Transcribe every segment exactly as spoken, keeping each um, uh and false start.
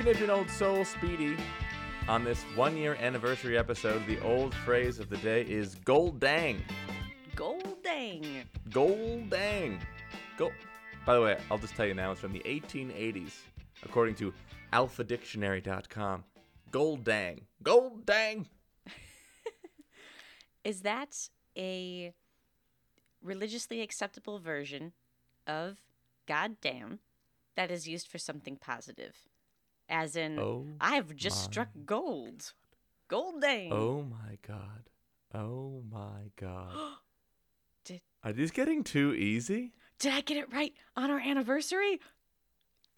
Talking to an old soul, Speedy. On this one-year anniversary episode, the old phrase of the day is gold dang. Gold dang. Gold dang. Go- By the way, I'll just tell you now, it's from the eighteen eighties, according to alpha dictionary dot com. Gold dang. Gold dang. Is that a religiously acceptable version of goddamn that is used for something positive? As in, oh, I've just struck gold. Gold dang. Oh, my God. Oh, my God. Did, Are these getting too easy? Did I get it right on our anniversary?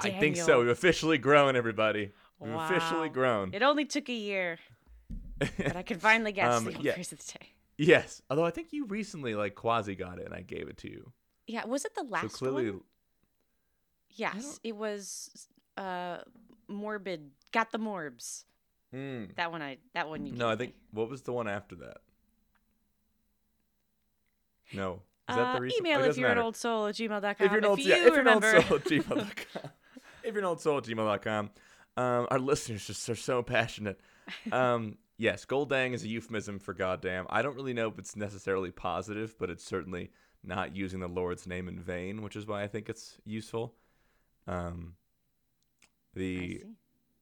Daniel. I think so. We've officially grown, everybody. We've wow. officially grown. It only took a year, but I could finally guess um, the old yeah. phrase of the day. Yes. Although I think you recently, like, quasi got it, and I gave it to you. Yeah. Was it the last so clearly, one? Yes. It was... Uh, morbid got the morbs. Mm. That one I that one you No, I think me. What was the one after that? No. Is uh, that the reason? Email oh, if you're matter. an old soul at gmail dot com. If you're an old, if you yeah, if you're an old soul at gmail dot com. If you're an old soul at gmail dot com. Um our listeners just are so passionate. Um yes, gold dang is a euphemism for goddamn. I don't really know if it's necessarily positive, but it's certainly not using the Lord's name in vain, which is why I think it's useful. Um The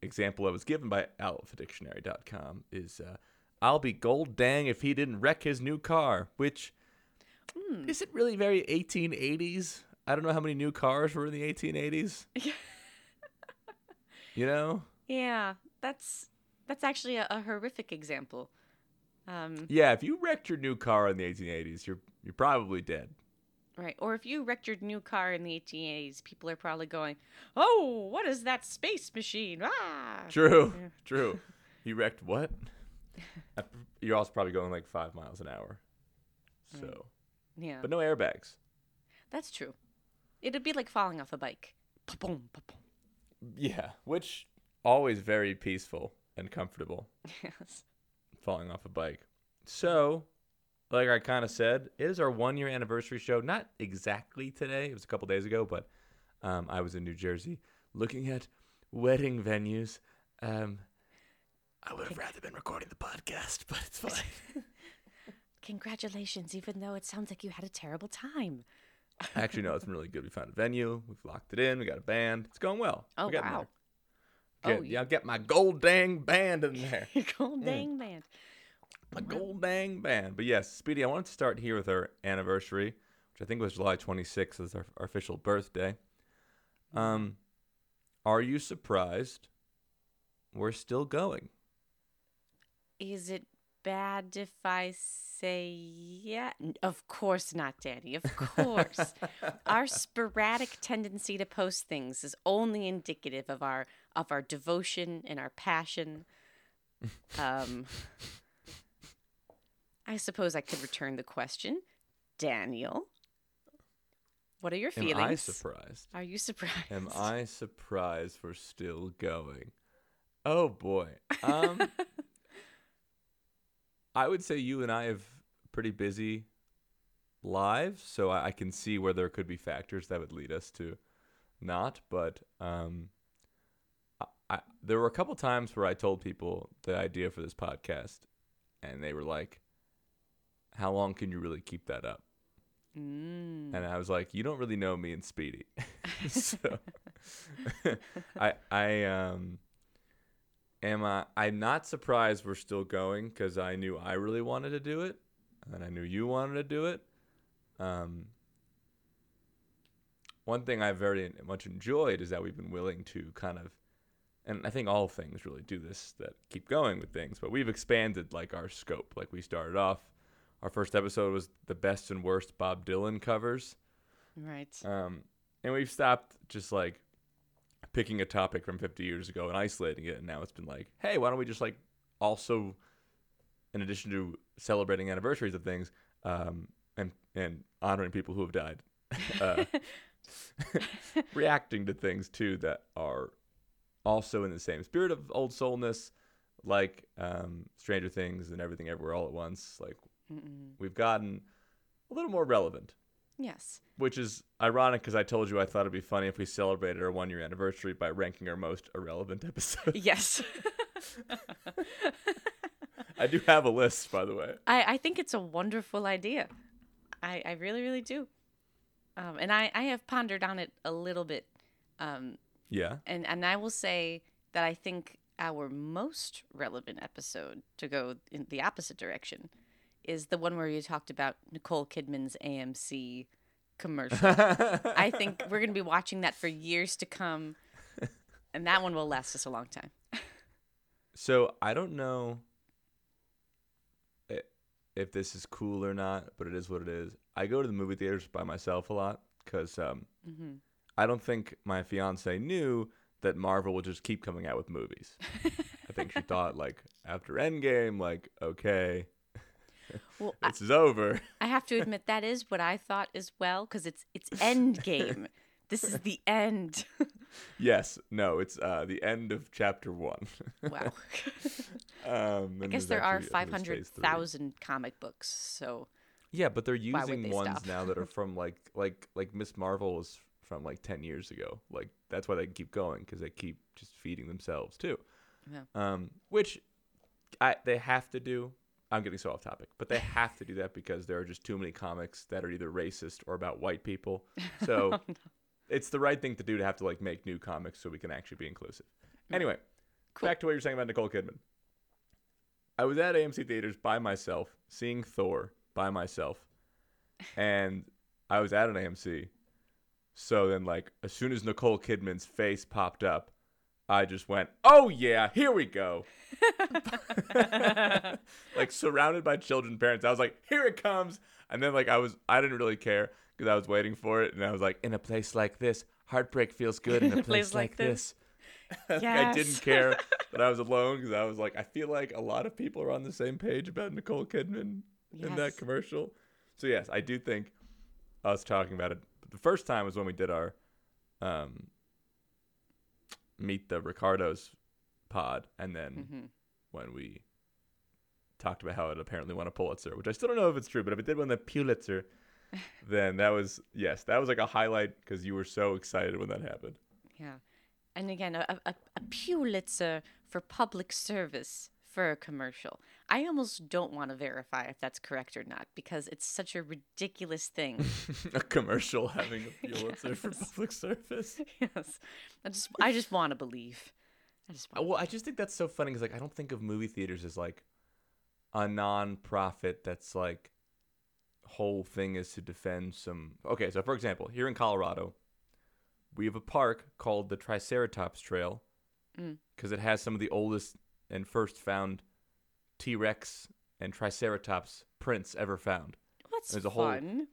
example I was given by alpha dictionary dot com is, uh, I'll be gold dang if he didn't wreck his new car, which mm. isn't really very eighteen eighties. I don't know how many new cars were in the eighteen eighties. You know? Yeah, that's that's actually a, a horrific example. Um, yeah, if you wrecked your new car in the eighteen eighties, you're you're probably dead. Right. Or if you wrecked your new car in the eighteen eighties, people are probably going, oh, what is that space machine? Ah. True. Yeah. True. You wrecked what? You're also probably going like five miles an hour. So. Yeah. But no airbags. That's true. It'd be like falling off a bike. Pa-boom, pa-boom. Yeah. Which always very peaceful and comfortable. Yes. Falling off a bike. So. Like I kind of said, it is our one-year anniversary show. Not exactly today. It was a couple days ago, but um, I was in New Jersey looking at wedding venues. Um, I would have rather been recording the podcast, but it's fine. Congratulations, even though it sounds like you had a terrible time. Actually, no, it's been really good. We found a venue. We've locked it in. We got a band. It's going well. Oh, we got wow. Get, oh, yeah. I'll get my gold dang band in there. Your gold dang mm. band. A gold dang band. But yes, Speedy, I wanted to start here with our anniversary, which I think was July twenty-sixth as our, our official birthday. Um, are you surprised we're still going? Is it bad if I say yeah? Of course not, Danny. Of course. Our sporadic tendency to post things is only indicative of our of our devotion and our passion. Um I suppose I could return the question. Daniel, what are your feelings? Am I surprised? Are you surprised? Am I surprised we're still going? Oh, boy. Um, I would say you and I have pretty busy lives, so I, I can see where there could be factors that would lead us to not. But um, I, I, there were a couple times where I told people the idea for this podcast, and they were like, how long can you really keep that up? Mm. And I was like, you don't really know me and Speedy. So I, I, um, am I, I'm not surprised we're still going, cause I knew I really wanted to do it and I knew you wanted to do it. Um, one thing I very much enjoyed is that we've been willing to kind of, and I think all things really do this, that keep going with things, but we've expanded like our scope. Like we started off, our first episode was the best and worst Bob Dylan covers. Right. Um, and we've stopped just like picking a topic from fifty years ago and isolating it. And now it's been like, hey, why don't we just like also, in addition to celebrating anniversaries of things um, and, and honoring people who have died, uh, reacting to things too that are also in the same spirit of old soulness, like um, Stranger Things and Everything Everywhere All at Once, like, mm-mm. We've gotten a little more relevant. Yes. Which is ironic because I told you I thought it'd be funny if we celebrated our one-year anniversary by ranking our most irrelevant episodes. Yes. I do have a list, by the way. I, I think it's a wonderful idea. I, I really, really do. Um, and I, I have pondered on it a little bit. Um, yeah. And, and I will say that I think our most relevant episode, to go in the opposite direction, is the one where you talked about Nicole Kidman's A M C commercial. I think we're going to be watching that for years to come, and that one will last us a long time. So I don't know if this is cool or not, but it is what it is. I go to the movie theaters by myself a lot because um, mm-hmm. I don't think my fiance knew that Marvel would just keep coming out with movies. I think she thought, like, after Endgame, like, okay, well, this I, is over. I have to admit that is what I thought as well, because it's it's Endgame. This is the end. Yes, no, it's uh, the end of chapter one. Wow. um, I guess there are five hundred thousand comic books, so yeah, but they're using they ones now that are from like like like Miz Marvel was from like ten years ago. Like that's why they keep going, because they keep just feeding themselves too. Yeah. Um, which I they have to do. I'm getting so off topic, but they have to do that because there are just too many comics that are either racist or about white people. So oh, no. It's the right thing to do to have to like make new comics so we can actually be inclusive. Anyway, cool. Back to what you were saying about Nicole Kidman. I was at A M C Theaters by myself, seeing Thor by myself, and I was at an A M C. So then like as soon as Nicole Kidman's face popped up, I just went, oh, yeah, here we go. Like, surrounded by children, parents. I was like, here it comes. And then, like, I was, I didn't really care because I was waiting for it. And I was like, in a place like this, heartbreak feels good in a place, place like, like this. this. Yes. I didn't care that I was alone because I was like, I feel like a lot of people are on the same page about Nicole Kidman yes. in that commercial. So, yes, I do think us talking about it. The first time was when we did our um Meet the Ricardos pod, and then mm-hmm. when we talked about how it apparently won a Pulitzer, which I still don't know if it's true, but if it did win the Pulitzer, then that was, yes, that was like a highlight because you were so excited when that happened. Yeah. And again, a, a, a Pulitzer for public service for a commercial. I almost don't want to verify if that's correct or not because it's such a ridiculous thing. A commercial having a Pulitzer yes. for public service. Yes, I just I just want to believe. I just want well, to I just think that's so funny because like I don't think of movie theaters as like a non-profit that's like whole thing is to defend some. Okay, so for example, here in Colorado, we have a park called the Triceratops Trail because mm. it has some of the oldest and first found T-Rex and Triceratops prints ever found. That's There's a whole, fun.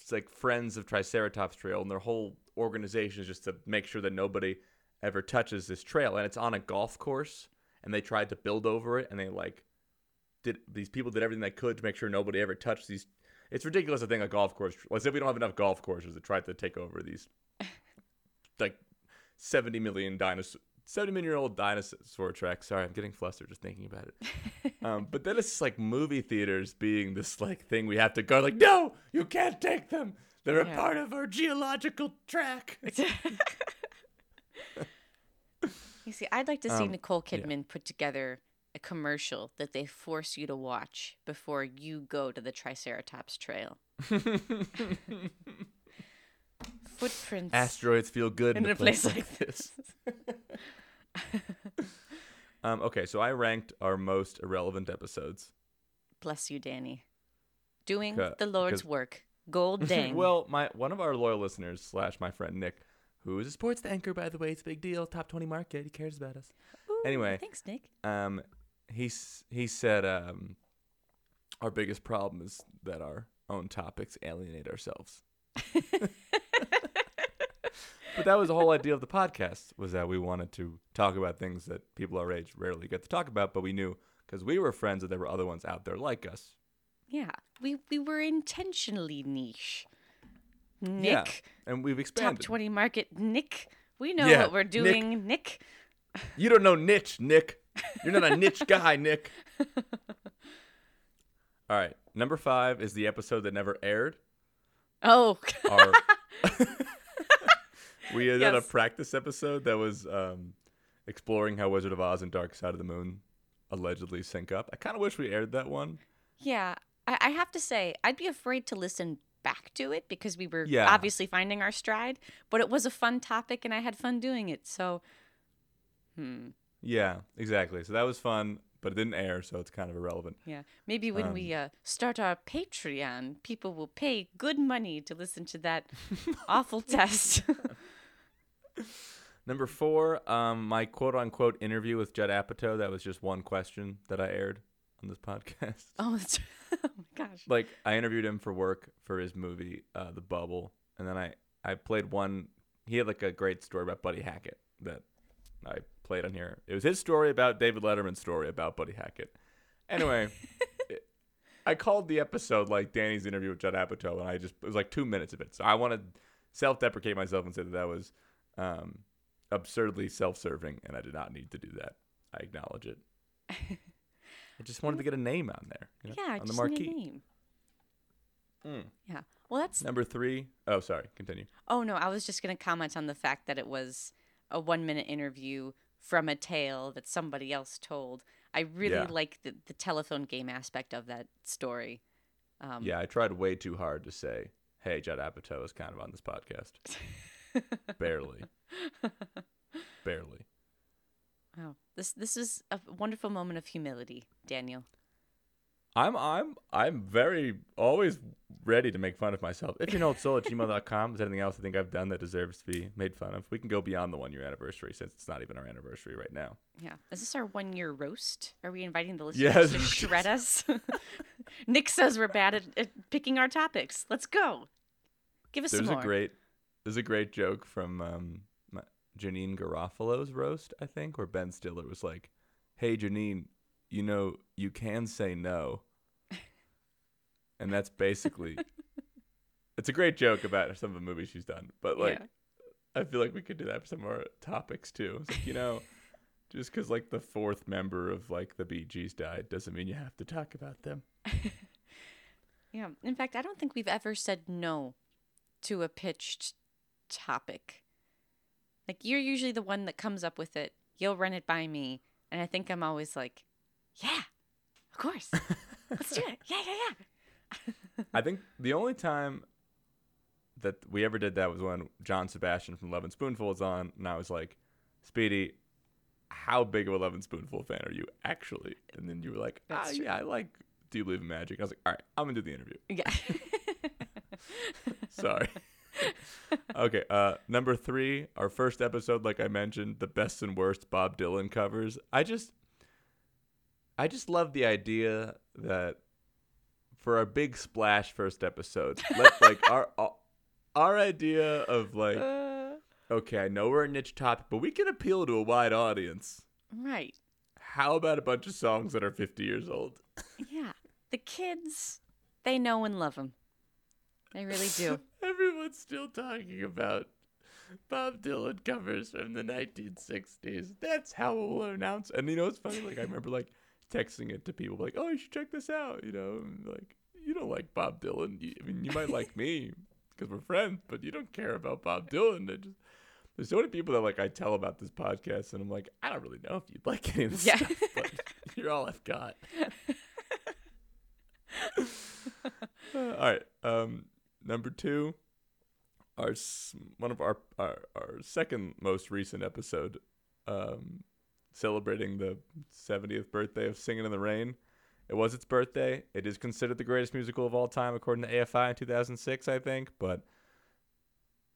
It's like Friends of Triceratops Trail, and their whole organization is just to make sure that nobody ever touches this trail. And it's on a golf course, and they tried to build over it, and they like did these people did everything they could to make sure nobody ever touched these. It's ridiculous to think a golf course. Let's say we don't have enough golf courses to try to take over these like seventy million dinosaurs. seventy-million-year-old dinosaur track. Sorry, I'm getting flustered just thinking about it. Um, but then it's like movie theaters being this like thing we have to go like, no, you can't take them. They're yeah. a part of our geological track. You see, I'd like to see um, Nicole Kidman yeah. put together a commercial that they force you to watch before you go to the Triceratops Trail. Footprints. Asteroids feel good in, in a place, place like this. um, okay, so I ranked our most irrelevant episodes. Bless you, Danny. Doing Cause, the Lord's cause... work. Gold dang. Well, my one of our loyal listeners slash my friend Nick, who is a sports anchor, by the way, it's a big deal. Top twenty market. He cares about us. Ooh, anyway, thanks, Nick. Um, he he said um, our biggest problem is that our own topics alienate ourselves. But that was the whole idea of the podcast, was that we wanted to talk about things that people our age rarely get to talk about, but we knew because we were friends that there were other ones out there like us. Yeah, we we were intentionally niche. Nick, yeah, and we've expanded. Top twenty market, Nick. We know yeah, what we're doing, Nick. Nick. You don't know niche, Nick. You're not a niche guy, Nick. All right, number five is the episode that never aired. Oh. Our, we had yes. a practice episode that was um, exploring how Wizard of Oz and Dark Side of the Moon allegedly sync up. I kind of wish we aired that one. Yeah. I, I have to say, I'd be afraid to listen back to it because we were yeah. obviously finding our stride. But it was a fun topic and I had fun doing it. So, hmm. Yeah, exactly. So that was fun. But it didn't air, so it's kind of irrelevant. Yeah. Maybe when um, we uh, start our Patreon, people will pay good money to listen to that awful test. Number four, um, my quote-unquote interview with Judd Apatow. That was just one question that I aired on this podcast. Oh, that's, oh my gosh. Like, I interviewed him for work for his movie, uh, The Bubble. And then I, I played one. He had, like, a great story about Buddy Hackett that I played on here. It was his story about David Letterman's story about Buddy Hackett. Anyway, it, I called the episode like Danny's interview with Judd Apatow, and I just, it was like two minutes of it. So I want to self-deprecate myself and say that that was um, absurdly self-serving, and I did not need to do that. I acknowledge it. I just wanted to get a name on there. You know, yeah, on just the marquee. A name. Mm. Yeah. Well, that's number three. Oh, sorry. Continue. Oh no, I was just going to comment on the fact that it was a one-minute interview from a tale that somebody else told. I really yeah. like the, the telephone game aspect of that story. Um, yeah, I tried way too hard to say, hey, Judd Apatow is kind of on this podcast. Barely. Barely. Wow. This this is a wonderful moment of humility, Daniel. I'm I'm I'm very always ready to make fun of myself. If you know it's soul at gmail dot com, is there anything else I think I've done that deserves to be made fun of? We can go beyond the one year anniversary since it's not even our anniversary right now. Yeah. Is this our one year roast? Are we inviting the listeners yes. to shred us? Nick says we're bad at, at picking our topics. Let's go. Give us there's some more. A great, there's a great joke from um, Janine Garofalo's roast, I think, where Ben Stiller was like, hey, Janine, you know, you can say no. And that's basically, it's a great joke about some of the movies she's done. But, like, yeah. I feel like we could do that for some of our topics, too. It's like, you know, just because, like, the fourth member of, like, the Bee Gees died doesn't mean you have to talk about them. Yeah. In fact, I don't think we've ever said no to a pitched topic. Like, you're usually the one that comes up with it. You'll run it by me. And I think I'm always like, yeah, of course. Let's do it. Yeah, yeah, yeah. I think the only time that we ever did that was when John Sebastian from Love and Spoonful was on, and I was like, Speedy, how big of a Love and Spoonful fan are you actually? And then you were like, ah, yeah, I like Do You Believe in Magic? And I was like, all right, I'm going to do the interview. Yeah. Sorry. Okay, uh, number three, our first episode, like I mentioned, the best and worst Bob Dylan covers. I just, I just love the idea that for our big splash first episode, let, like our our idea of like, uh, okay, I know we're a niche topic, but we can appeal to a wide audience, right? How about a bunch of songs that are fifty years old? Yeah, the kids, they know and love them. They really do. Everyone's still talking about Bob Dylan covers from the nineteen sixties. That's how we'll announce. And you know, it's funny. Like I remember, like. texting it to people like, oh, you should check this out, you know, and like, you don't like Bob Dylan. You, I mean, you might like me because we're friends, but you don't care about Bob Dylan. Just, there's so many people that like I tell about this podcast, and I'm like, I don't really know if you'd like any of this yeah. stuff, but you're all I've got. uh, all right, um, number two, our one of our our, our second most recent episode. Um, celebrating the seventieth birthday of Singin' in the Rain. It was its birthday. It is considered the greatest musical of all time, according to A F I in two thousand six, I think. But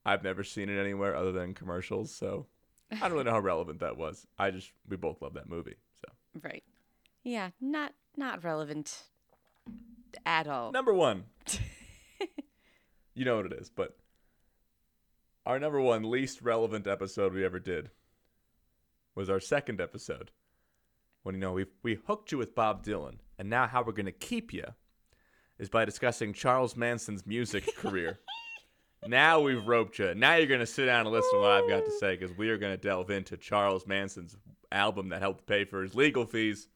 I've never seen it anywhere other than commercials, so I don't really know how relevant that was. I just we both love that movie, so right, yeah, not not relevant at all. Number one, you know what it is, but our number one least relevant episode we ever did was our second episode when, you know, we we hooked you with Bob Dylan, and now how we're going to keep you is by discussing Charles Manson's music career. Now we've roped you. Now you're going to sit down and listen to what I've got to say, because we are going to delve into Charles Manson's album that helped pay for his legal fees.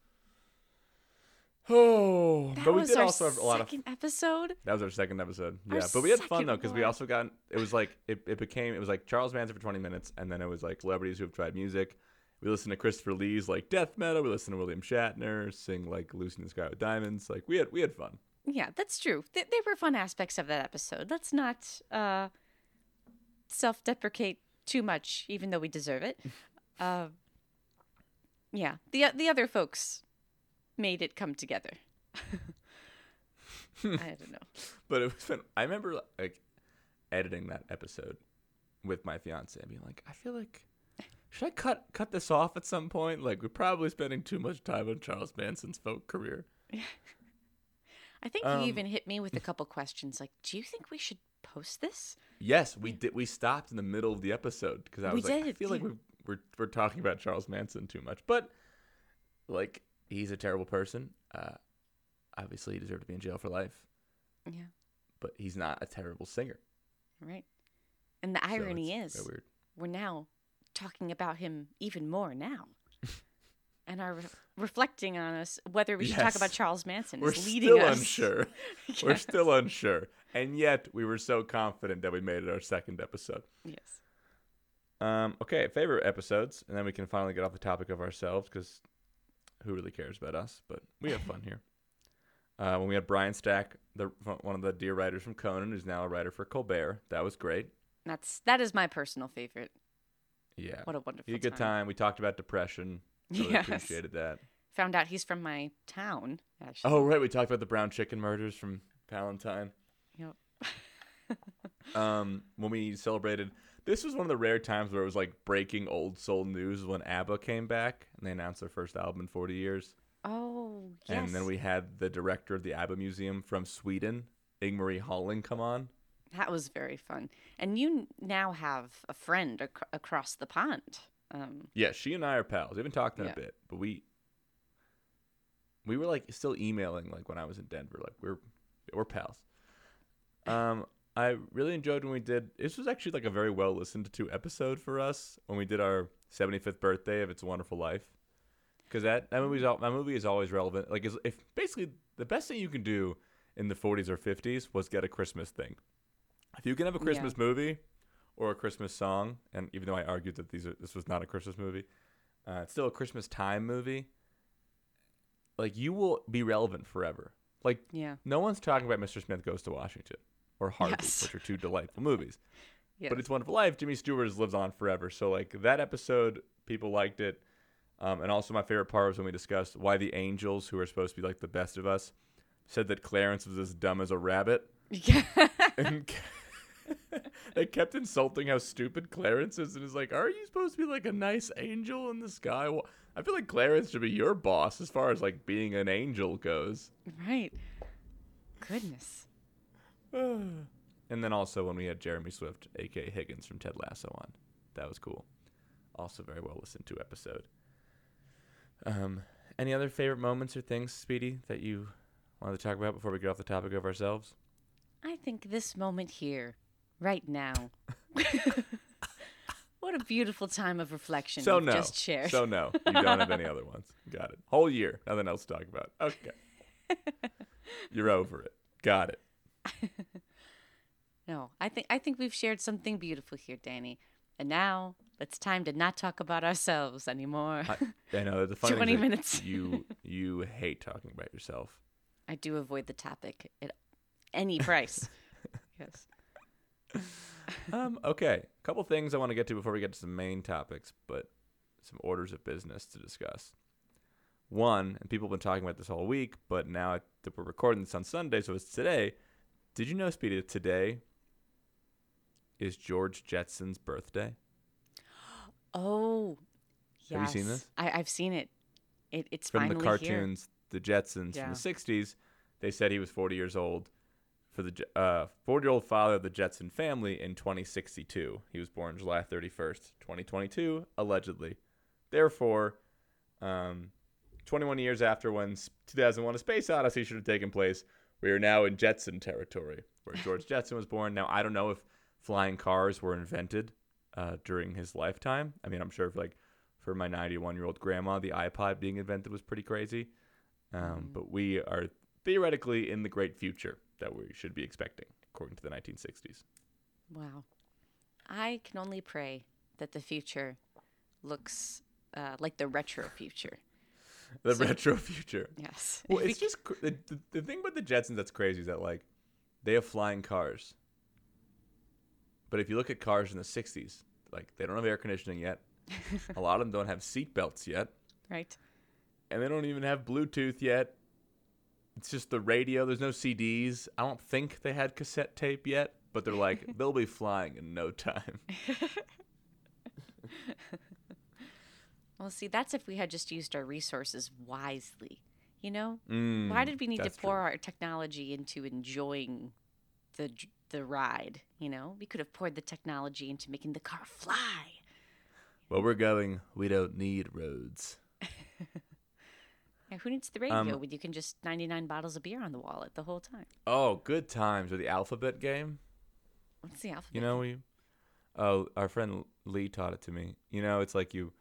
Oh, that but we was did our also have a lot second of, episode. That was our second episode. Yeah, our but we had fun though because we also got it was like it, it became it was like Charles Manson for twenty minutes, and then it was like celebrities who have tried music. We listened to Christopher Lee's like death metal. We listened to William Shatner sing like "Lucy in the Sky with Diamonds." Like we had we had fun. Yeah, that's true. Th- there were fun aspects of that episode. Let's not uh, self-deprecate too much, even though we deserve it. Uh, yeah, the the other folks made it come together. I don't know. But it was fun. I remember like editing that episode with my fiance and being like, I feel like should I cut cut this off at some point? Like we're probably spending too much time on Charles Manson's folk career. I think um, you even hit me with a couple questions like, do you think we should post this? Yes, we did. We stopped in the middle of the episode because I was we like, did. I feel like we're, we're we're talking about Charles Manson too much. But like he's a terrible person. Uh, obviously, he deserved to be in jail for life. Yeah. But he's not a terrible singer. Right. And the irony so is weird. We're now talking about him even more now and are re- reflecting on us whether we should yes. talk about Charles Manson. We're is leading still us. unsure. yes. We're still unsure. And yet we were so confident that we made it our second episode. Yes. Um. Okay, favorite episodes. And then we can finally get off the topic of ourselves because who really cares about us? But we have fun here. Uh, when we had Brian Stack, the one of the dear writers from Conan, who's now a writer for Colbert, that was great. That's that is my personal favorite. Yeah, what a wonderful. He had a good time. time. We talked about depression. Really yes. appreciated that. Found out he's from my town. Actually. Oh right, we talked about the brown chicken murders from Palantine. Yep. um, when we celebrated. This was one of the rare times where it was like breaking old soul news when ABBA came back and they announced their first album in forty years. Oh, yes. And then we had the director of the ABBA Museum from Sweden, Ingmarie Halling, come on. That was very fun. And you now have a friend ac- across the pond. Um, yeah, she and I are pals. We haven't talked in yeah. a bit, but we we were like still emailing like when I was in Denver. Like we're we're pals. Um. I really enjoyed when we did. This was actually like a very well listened to episode for us when we did our seventy-fifth birthday of It's a Wonderful Life, because that that movie that movie is always relevant. Like, if basically the best thing you can do in the forties or fifties was get a Christmas thing. If you can have a Christmas yeah. movie or a Christmas song, and even though I argued that these are, this was not a Christmas movie, uh, it's still a Christmas time movie. Like, you will be relevant forever. Like, yeah. no one's talking about Mister Smith Goes to Washington. Or Harvey, yes. which are two delightful movies. Yes. But It's a Wonderful Life, Jimmy Stewart lives on forever. So, like, that episode, people liked it. Um, and also my favorite part was when we discussed why the angels, who are supposed to be, like, the best of us, said that Clarence was as dumb as a rabbit. Yeah. And they kept insulting how stupid Clarence is. And it's like, are you supposed to be, like, a nice angel in the sky? Well, I feel like Clarence should be your boss as far as, like, being an angel goes. Right. Goodness. And then also when we had Jeremy Swift, a k a. Higgins from Ted Lasso on. That was cool. Also very well listened to episode. Um, any other favorite moments or things, Speedy, that you wanted to talk about before we get off the topic of ourselves? I think this moment here, right now. What a beautiful time of reflection so we've no. just shared. So no, you don't have any other ones. Got it. Whole year, nothing else to talk about. Okay. You're over it. Got it. No, I think I think we've shared something beautiful here, Danny. And now it's time to not talk about ourselves anymore. I, I know the funny twenty minutes. you you hate talking about yourself. I do avoid the topic at any price. Yes. Um. Okay. A couple things I want to get to before we get to some main topics, but some orders of business to discuss. One, and people have been talking about this all week, but now that we're recording this on Sunday, so it's today. Did you know, Speedy, today is George Jetson's birthday? Oh, yes. Have you seen this? I, I've seen it. it it's from finally the cartoons, here. The Jetsons yeah. from the sixties. They said he was forty years old. For the uh, forty-year-old father of the Jetson family in twenty sixty-two. He was born July thirty-first, twenty twenty-two, allegedly. Therefore, um, twenty-one years after when two thousand one: A Space Odyssey should have taken place. We are now in Jetson territory, where George Jetson was born. Now, I don't know if flying cars were invented uh, during his lifetime. I mean, I'm sure if, like for my ninety-one-year-old grandma, the iPod being invented was pretty crazy. um, mm-hmm. but we are theoretically in the great future that we should be expecting, according to the nineteen sixties. Wow. I can only pray that the future looks uh, like the retro future. The so, retro future. Yes. Well, it's just the, the thing about the Jetsons that's crazy is that, like, they have flying cars. But if you look at cars in the sixties, like, they don't have air conditioning yet. A lot of them don't have seatbelts yet. Right. And they don't even have Bluetooth yet. It's just the radio. There's no C Ds. I don't think they had cassette tape yet, but they're like, they'll be flying in no time. Well, see, that's if we had just used our resources wisely, you know? Mm, Why did we need to pour true. our technology into enjoying the the ride, you know? We could have poured the technology into making the car fly. Well, we're going, we don't need roads. And who needs the radio um, when you can just ninety-nine bottles of beer on the wallet the whole time? Oh, good times with the alphabet game. What's the alphabet? You know, we oh, our friend Lee taught it to me. You know, it's like you...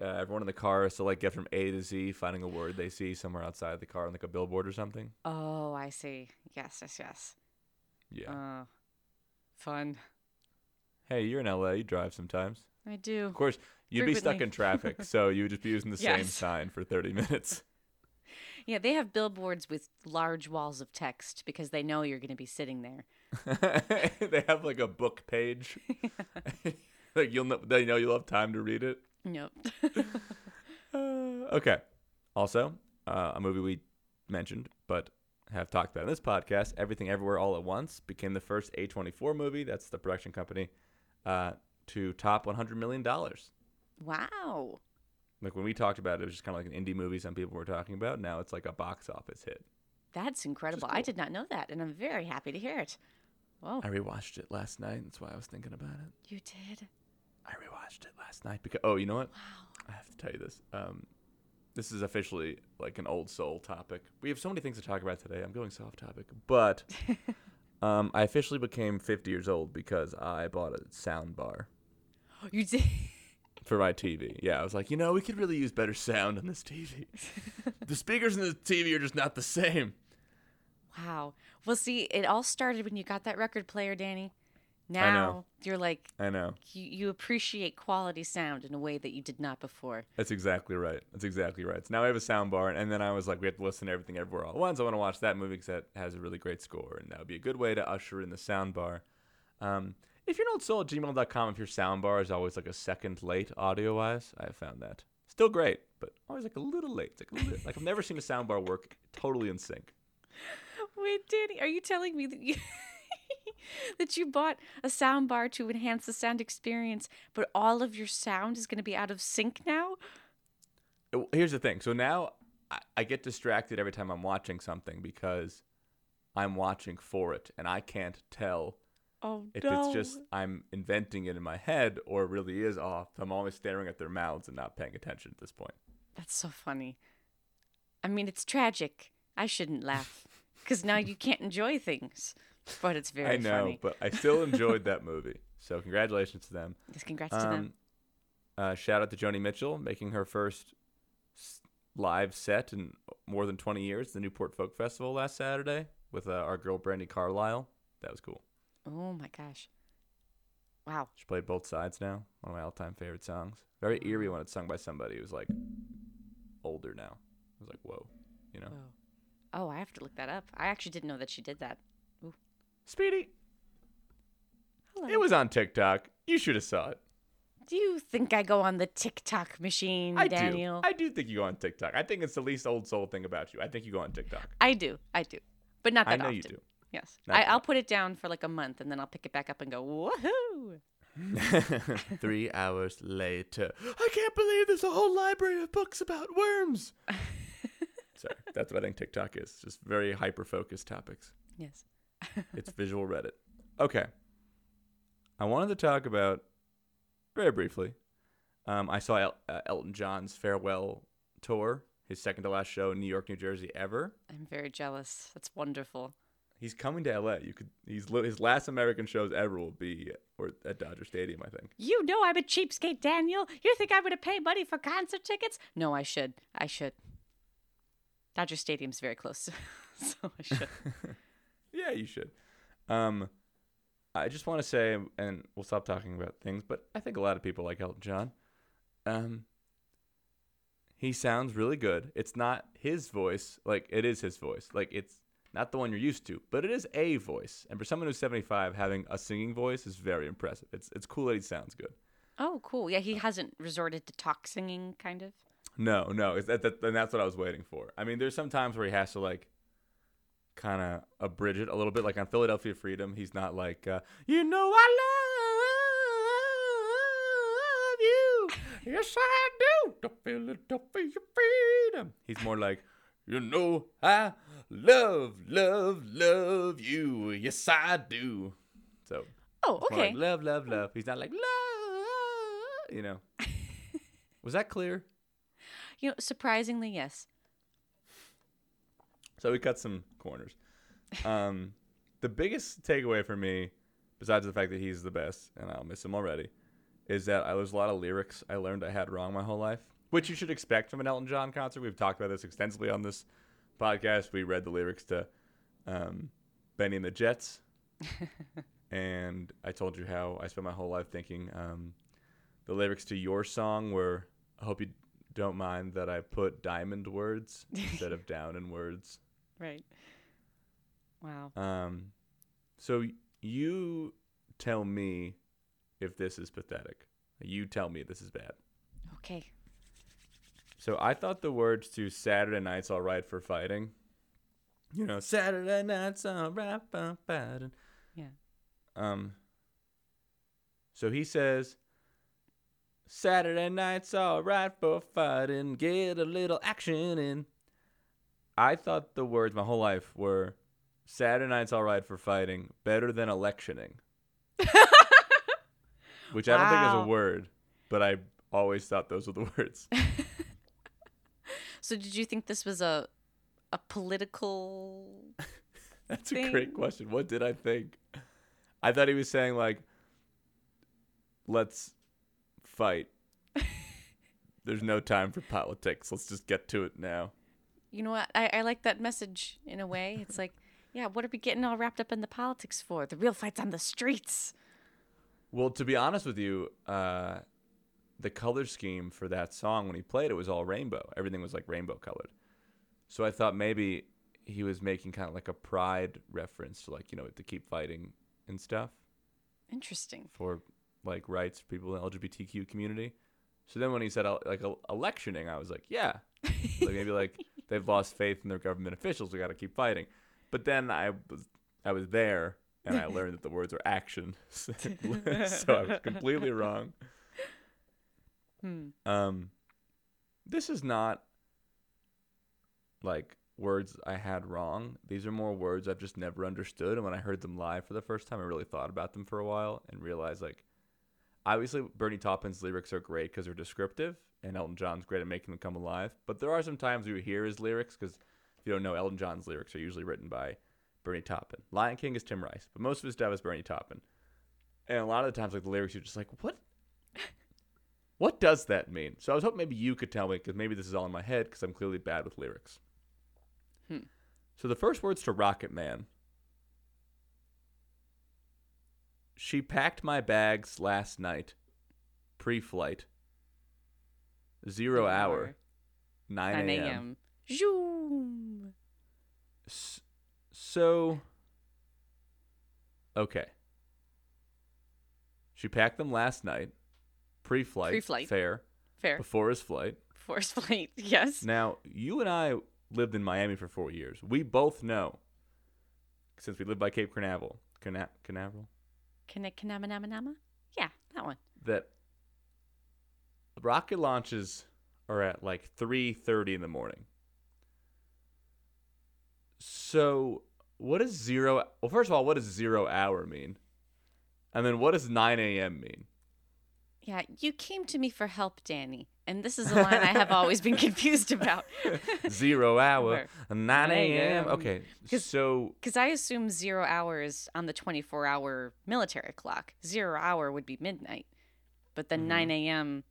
Uh, everyone in the car is to, like, get from A to Z, finding a word they see somewhere outside the car, like a billboard or something. Oh, I see. Yes, yes, yes. Yeah. Uh, fun. Hey, you're in L A. You drive sometimes. I do. Of course, you'd Frequently. be stuck in traffic, so you would just be using the yes. same sign for thirty minutes. Yeah, they have billboards with large walls of text because they know you're going to be sitting there. They have, like, a book page. Yeah. Like, you'll know, they know you'll have time to read it. Nope. uh, okay. Also, uh, a movie we mentioned but have talked about in this podcast, Everything Everywhere All at Once, became the first A twenty-four movie, that's the production company, uh, to top one hundred million dollars. Wow. Like, when we talked about it, it was just kind of like an indie movie some people were talking about. Now it's like a box office hit. That's incredible. Cool. I did not know that, and I'm very happy to hear it. Whoa. I rewatched it last night. That's why I was thinking about it. You did? I rewatched it last night because oh, you know what? Wow. I have to tell you this. Um, this is officially like an old soul topic. We have so many things to talk about today. I'm going soft topic, but um, I officially became fifty years old because I bought a sound bar. Oh, you did? For my T V. Yeah, I was like, you know, we could really use better sound on this T V. The speakers in the T V are just not the same. Wow. Well, see, it all started when you got that record player, Danny. Now you're like, I know. You, you appreciate quality sound in a way that you did not before. That's exactly right. That's exactly right. So now I have a sound bar, and then I was like, we have to listen to Everything Everywhere All at Once. I want to watch that movie because that has a really great score, and that would be a good way to usher in the sound bar. Um, if you're an old soul at gmail dot com, if your sound bar is always like a second late audio wise, I found that still great, but always like a little late. It's like a little, like I've never seen a sound bar work totally in sync. Wait, Danny, are you telling me that you? That you bought a sound bar to enhance the sound experience, but all of your sound is going to be out of sync now? Here's the thing. So now I, I get distracted every time I'm watching something because I'm watching for it, and I can't tell oh, if no. it's just I'm inventing it in my head or it really is off. I'm always staring at their mouths and not paying attention at this point. That's so funny. I mean, it's tragic. I shouldn't laugh because now you can't enjoy things. But it's very funny. I know, funny. But I still enjoyed that movie. So congratulations to them. Yes, congrats um, to them. Uh, shout out to Joni Mitchell, making her first live set in more than twenty years at the Newport Folk Festival last Saturday with uh, our girl Brandi Carlile. That was cool. Oh, my gosh. Wow. She played Both Sides now, one of my all-time favorite songs. Very eerie when it's sung by somebody who's, like, older now. I was like, whoa, you know? Whoa. Oh, I have to look that up. I actually didn't know that she did that. Speedy, hello. It was on TikTok. You should have saw it. Do you think I go on the TikTok machine, I Daniel? I do. I do think you go on TikTok. I think it's the least old soul thing about you. I think you go on TikTok. I do. I do. But not that often. I know often. You do. Yes. I, I'll put it down for like a month, and then I'll pick it back up and go, woohoo. Three hours later. I can't believe there's a whole library of books about worms. Sorry. That's what I think TikTok is. Just very hyper-focused topics. Yes. It's visual Reddit. Okay. I wanted to talk about, very briefly, um, I saw El- uh, Elton John's farewell tour, his second to last show in New York, New Jersey ever. I'm very jealous. That's wonderful. He's coming to L A. You could. He's his last American shows ever will be or at Dodger Stadium, I think. You know I'm a cheapskate, Daniel. You think I would have paid money for concert tickets? No, I should. I should. Dodger Stadium's very close, so I should. Yeah, you should. Um, I just want to say, and we'll stop talking about things, but I think a lot of people like Elton John. Um, he sounds really good. It's not his voice. Like, it is his voice. Like, it's not the one you're used to, but it is a voice. And for someone who's seventy-five, having a singing voice is very impressive. It's it's cool that he sounds good. Oh, cool. Yeah, he hasn't resorted to talk singing, kind of. No, no. It's that, that, and that's what I was waiting for. I mean, there's some times where he has to, like, kind of abridge it a little bit. Like on Philadelphia Freedom, he's not like, uh, you know I love you. Yes, I do. The Philadelphia Freedom. He's more like, you know I love, love, love you. Yes, I do. So. Oh, okay. Like, love, love, love. He's not like, love, you know. Was that clear? You know, surprisingly, yes. So we cut some corners. Um, the biggest takeaway for me, besides the fact that he's the best, and I'll miss him already, is that I, there's a lot of lyrics I learned I had wrong my whole life, which you should expect from an Elton John concert. We've talked about this extensively on this podcast. We read the lyrics to um, Benny and the Jets, and I told you how I spent my whole life thinking um, the lyrics to your song were, I hope you don't mind that I put diamond words instead of down in words. Right. Wow. Um, so you tell me if this is pathetic. You tell me this is bad. Okay. So I thought the words to Saturday Night's All Right for Fighting. You know, Saturday Night's All Right for Fighting. Yeah. Um. So he says, Saturday night's all right for fighting, get a little action in. I thought the words my whole life were, Saturday night's all right for fighting, better than electioning. Which wow. I don't think is a word, but I always thought those were the words. So did you think this was a a political That's thing? A great question. What did I think? I thought he was saying, like, let's fight. There's no time for politics. Let's just get to it now. You know what? I, I like that message in a way. It's like, yeah, what are we getting all wrapped up in the politics for? The real fight's on the streets. Well, to be honest with you, uh, the color scheme for that song when he played it was all rainbow. Everything was like rainbow colored. So I thought maybe he was making kind of like a pride reference to, like, you know, to keep fighting and stuff. Interesting. For like rights for people in the L G B T Q community. So then when he said like electioning, I was like, yeah, so maybe like they've lost faith in their government officials. We got to keep fighting. But then I was I was there and I learned that the words were action, so I was completely wrong. Hmm. Um, this is not like words I had wrong. These are more words I've just never understood. And when I heard them live for the first time, I really thought about them for a while and realized, like, obviously, Bernie Taupin's lyrics are great because they're descriptive, and Elton John's great at making them come alive. But there are some times you hear his lyrics, because if you don't know, Elton John's lyrics are usually written by Bernie Taupin. Lion King is Tim Rice, but most of his stuff is Bernie Taupin. And a lot of the times, like, the lyrics, you're just like, what? What does that mean? So I was hoping maybe you could tell me, because maybe this is all in my head, because I'm clearly bad with lyrics. Hmm. So the first words to Rocket Man. She packed my bags last night, pre-flight, zero hour, nine a.m. Zoom. So, okay. She packed them last night, pre-flight, pre-flight. Fair, fair, before his flight. Before his flight, yes. Now, you and I lived in Miami for four years. We both know, since we lived by Cape Canaveral, Cana- Canaveral? Kanama-nama-nama? Yeah, that one. That rocket launches are at like three thirty in the morning. So what is zero? Well, first of all, what does zero hour mean? And then what does nine a.m. mean? Yeah, you came to me for help, Danny. And this is a line I have always been confused about. Zero hour, nine a.m. Okay, Cause, so... Because I assume zero hour is on the twenty-four hour military clock. Zero hour would be midnight. But then mm-hmm. nine a.m.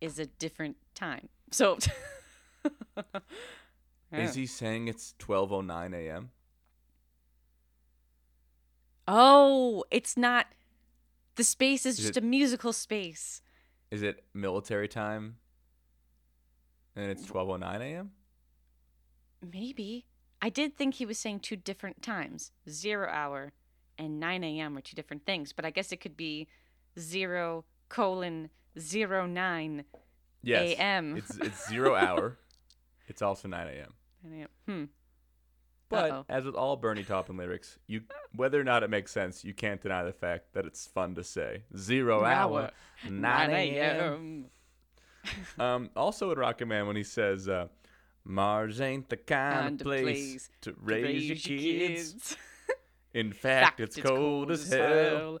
is a different time. So... Yeah. Is he saying it's twelve oh nine a.m.? Oh, it's not. The space is, is just it, a musical space. Is it military time? And it's twelve oh nine a.m.? Maybe. I did think he was saying two different times. Zero hour and nine a.m. are two different things. But I guess it could be zero colon zero nine yes. a m. It's, it's zero hour. It's also nine a.m. nine a.m. Hmm. But Uh-oh. as with all Bernie Taupin lyrics, you whether or not it makes sense, you can't deny the fact that it's fun to say. Zero hour, nine a.m. um, also in Rocket Man, when he says, uh, Mars ain't the kind, kind of place, place to raise, raise your kids. kids. In fact, fact it's, it's cold, cold as hell. hell.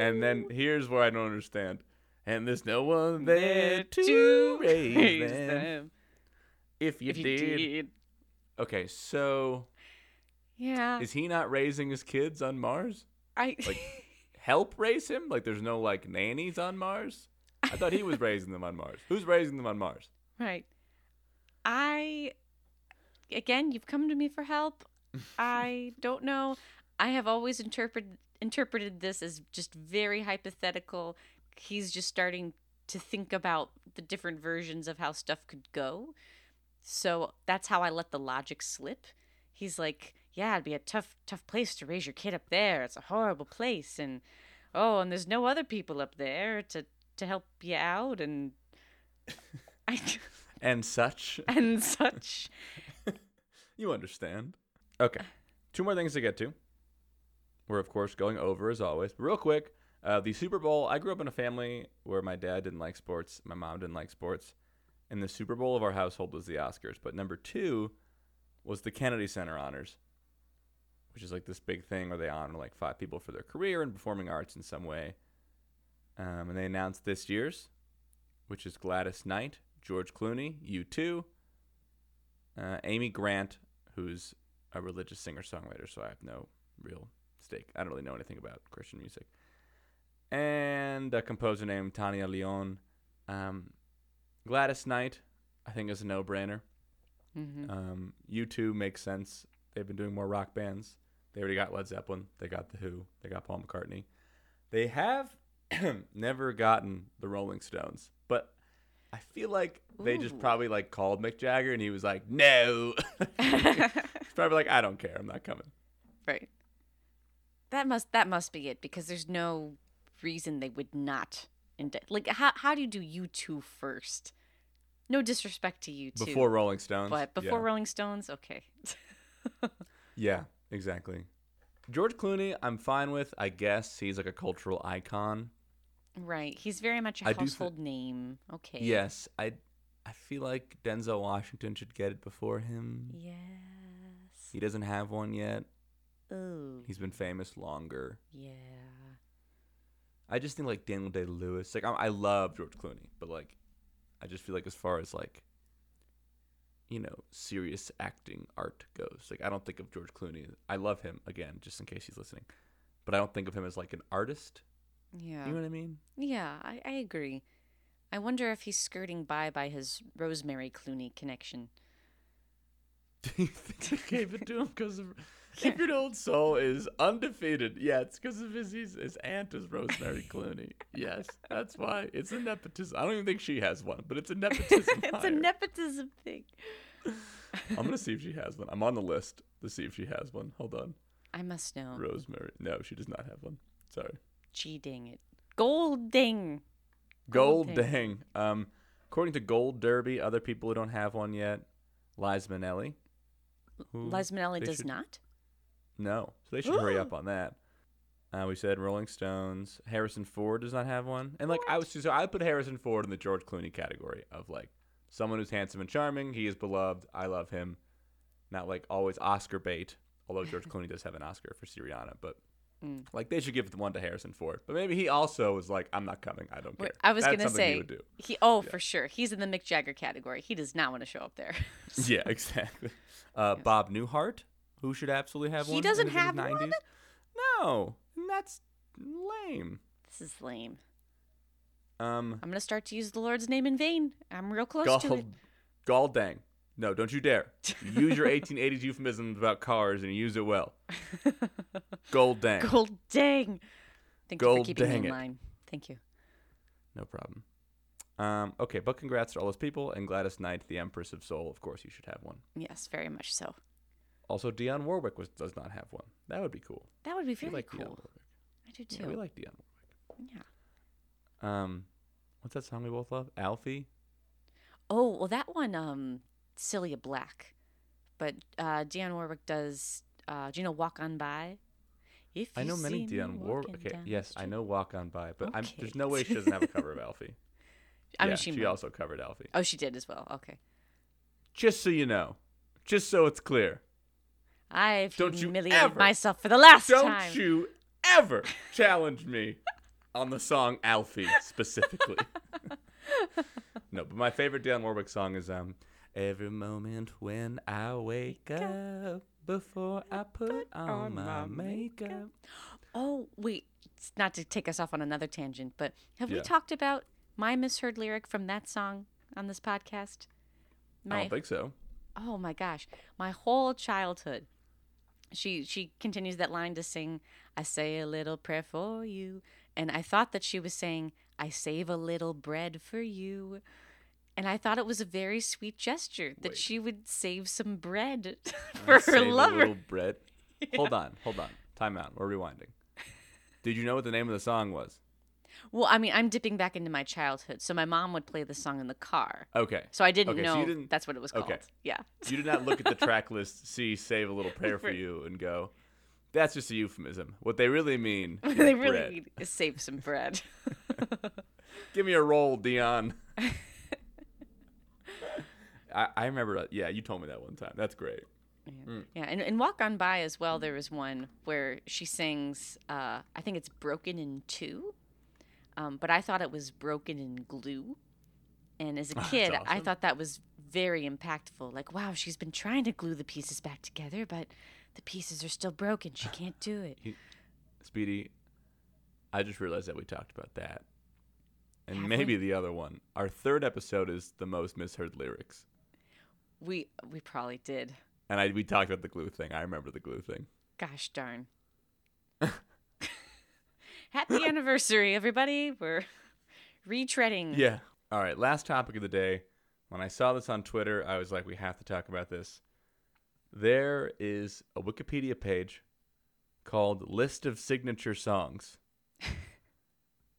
And then here's where I don't understand. And there's no one there, there to raise, raise them. them. If you, if you did. did. Okay, so. Yeah. Is he not raising his kids on Mars? I. Like, help raise him? Like, there's no, like, nannies on Mars? I thought he was raising them on Mars. Who's raising them on Mars? Right. I. Again, you've come to me for help. I don't know. I have always interpreted interpreted this as just very hypothetical. He's just starting to think about the different versions of how stuff could go. So that's how I let the logic slip. He's like, yeah, it'd be a tough, tough place to raise your kid up there. It's a horrible place. And, oh, and there's no other people up there to, to help you out. And I and such. And such. You understand. Okay. Two more things to get to. We're, of course, going over, as always. Real quick, uh, the Super Bowl. I grew up in a family where my dad didn't like sports. My mom didn't like sports. And the Super Bowl of our household was the Oscars. But number two was the Kennedy Center Honors, which is like this big thing where they honor like five people for their career in performing arts in some way. Um, and they announced this year's, which is Gladys Knight, George Clooney, U two, uh, Amy Grant, who's a religious singer-songwriter, so I have no real stake. I don't really know anything about Christian music. And a composer named Tania Leon. Um... Gladys Knight, I think, is a no-brainer. Mm-hmm. Um, U two makes sense. They've been doing more rock bands. They already got Led Zeppelin. They got The Who. They got Paul McCartney. They have never gotten the Rolling Stones, but I feel like Ooh. they just probably like called Mick Jagger, and he was like, no. He's probably like, I don't care. I'm not coming. Right. That must that must be it, because there's no reason they would not. Indi- like, how how do you do U two first? No disrespect to U two. Before Rolling Stones. But before yeah. Rolling Stones, okay. Yeah, exactly. George Clooney, I'm fine with, I guess. He's like a cultural icon. Right. He's very much a I household th- name. Okay. Yes. I I feel like Denzel Washington should get it before him. Yes. He doesn't have one yet. Ooh. He's been famous longer. Yeah. I just think, like, Daniel Day-Lewis. Like, I, I love George Clooney, but, like, I just feel like as far as, like, you know, serious acting art goes, like, I don't think of George Clooney. I love him, again, just in case he's listening. But I don't think of him as, like, an artist. Yeah. You know what I mean? Yeah, I, I agree. I wonder if he's skirting by by his Rosemary Clooney connection. Do you think they gave it to him because of... Keep Your Old Soul is undefeated. Yeah, it's because of his, his his aunt is Rosemary Clooney. Yes, that's why. It's a nepotism. I don't even think she has one, but it's a nepotism. It's hire. a nepotism thing. I'm going to see if she has one. I'm on the list to see if she has one. Hold on. I must know. Rosemary. No, she does not have one. Sorry. Gee, dang it. Gold ding. Gold, Gold dang. dang. Um, according to Gold Derby, other people who don't have one yet, Liza Minnelli. Liza Minnelli does should... not? No, so they should Ooh. hurry up on that. Uh, we said Rolling Stones. Harrison Ford does not have one, and like what? I was, so I put Harrison Ford in the George Clooney category of like someone who's handsome and charming. He is beloved. I love him. Not like always Oscar bait. Although George Clooney does have an Oscar for Syriana, but mm. like they should give the one to Harrison Ford. But maybe he also was like, I'm not coming. I don't care. I was That's gonna say he would do. He, oh yeah. for sure. He's in the Mick Jagger category. He does not want to show up there. So. Yeah, exactly. Uh, yes. Bob Newhart. Who should absolutely have one? He doesn't have one? No. And that's lame. This is lame. Um, I'm going to start to use the Lord's name in vain. I'm real close to it. Gall dang. No, don't you dare. Use your eighteen eighties euphemisms about cars and use it well. Gold dang. Gold dang. Thank Gold you for keeping me in it. Line. Thank you. No problem. Um, okay, but congrats to all those people. And Gladys Knight, the Empress of Soul. Of course, you should have one. Yes, very much so. Also, Dionne Warwick was, does not have one. That would be cool. That would be very like cool. I do too. Yeah, we like Dionne Warwick. Yeah. Um, what's that song we both love? Alfie? Oh, well, that one... Um... Celia Black, but uh, Dionne Warwick does. Uh, do you know Walk On By? If I know many Dionne Warwick. Okay, yes, I know Walk On By, but okay. I'm, there's no way she doesn't have a cover of Alfie. I yeah, mean, she, she also covered Alfie. Oh, she did as well. Okay. Just so you know, just so it's clear, I've humiliated myself for the last don't time. Don't you ever challenge me on the song Alfie specifically? No, but my favorite Dionne Warwick song is um. Every moment when I wake up, before I put on my makeup. Oh, wait, it's not to take us off on another tangent, but have yeah. we talked about my misheard lyric from that song on this podcast? My, I don't think so. Oh, my gosh. My whole childhood. She, she continues that line to sing, I say a little prayer for you. And I thought that she was saying, I save a little bread for you. And I thought it was a very sweet gesture that Wait. she would save some bread for save her lover. A little bread. Yeah. Hold on, hold on. Time out. We're rewinding. Did you know what the name of the song was? Well, I mean, I'm dipping back into my childhood. So my mom would play the song in the car. Okay. So I didn't okay, know so you didn't, that's what it was called. Okay. Yeah. You did not look at the track list, see Save a Little Prayer for You, and go, that's just a euphemism. What they really mean is What they really bread. mean is save some bread. Give me a roll, Dionne. I remember, yeah, you told me that one time. That's great. Yeah, mm. yeah. And, and Walk On By as well, there was one where she sings, uh, I think it's Broken in Two, um, but I thought it was Broken in Glue. And as a kid, awesome. I thought that was very impactful. Like, wow, she's been trying to glue the pieces back together, but the pieces are still broken. She can't do it. He, Speedy, I just realized that we talked about that. And Have maybe we? the other one. Our third episode is the most misheard lyrics. We we probably did. And I we talked about the glue thing. I remember the glue thing. Gosh darn. Happy anniversary, everybody. We're retreading. Yeah. All right. Last topic of the day. When I saw this on Twitter, I was like, we have to talk about this. There is a Wikipedia page called List of Signature Songs.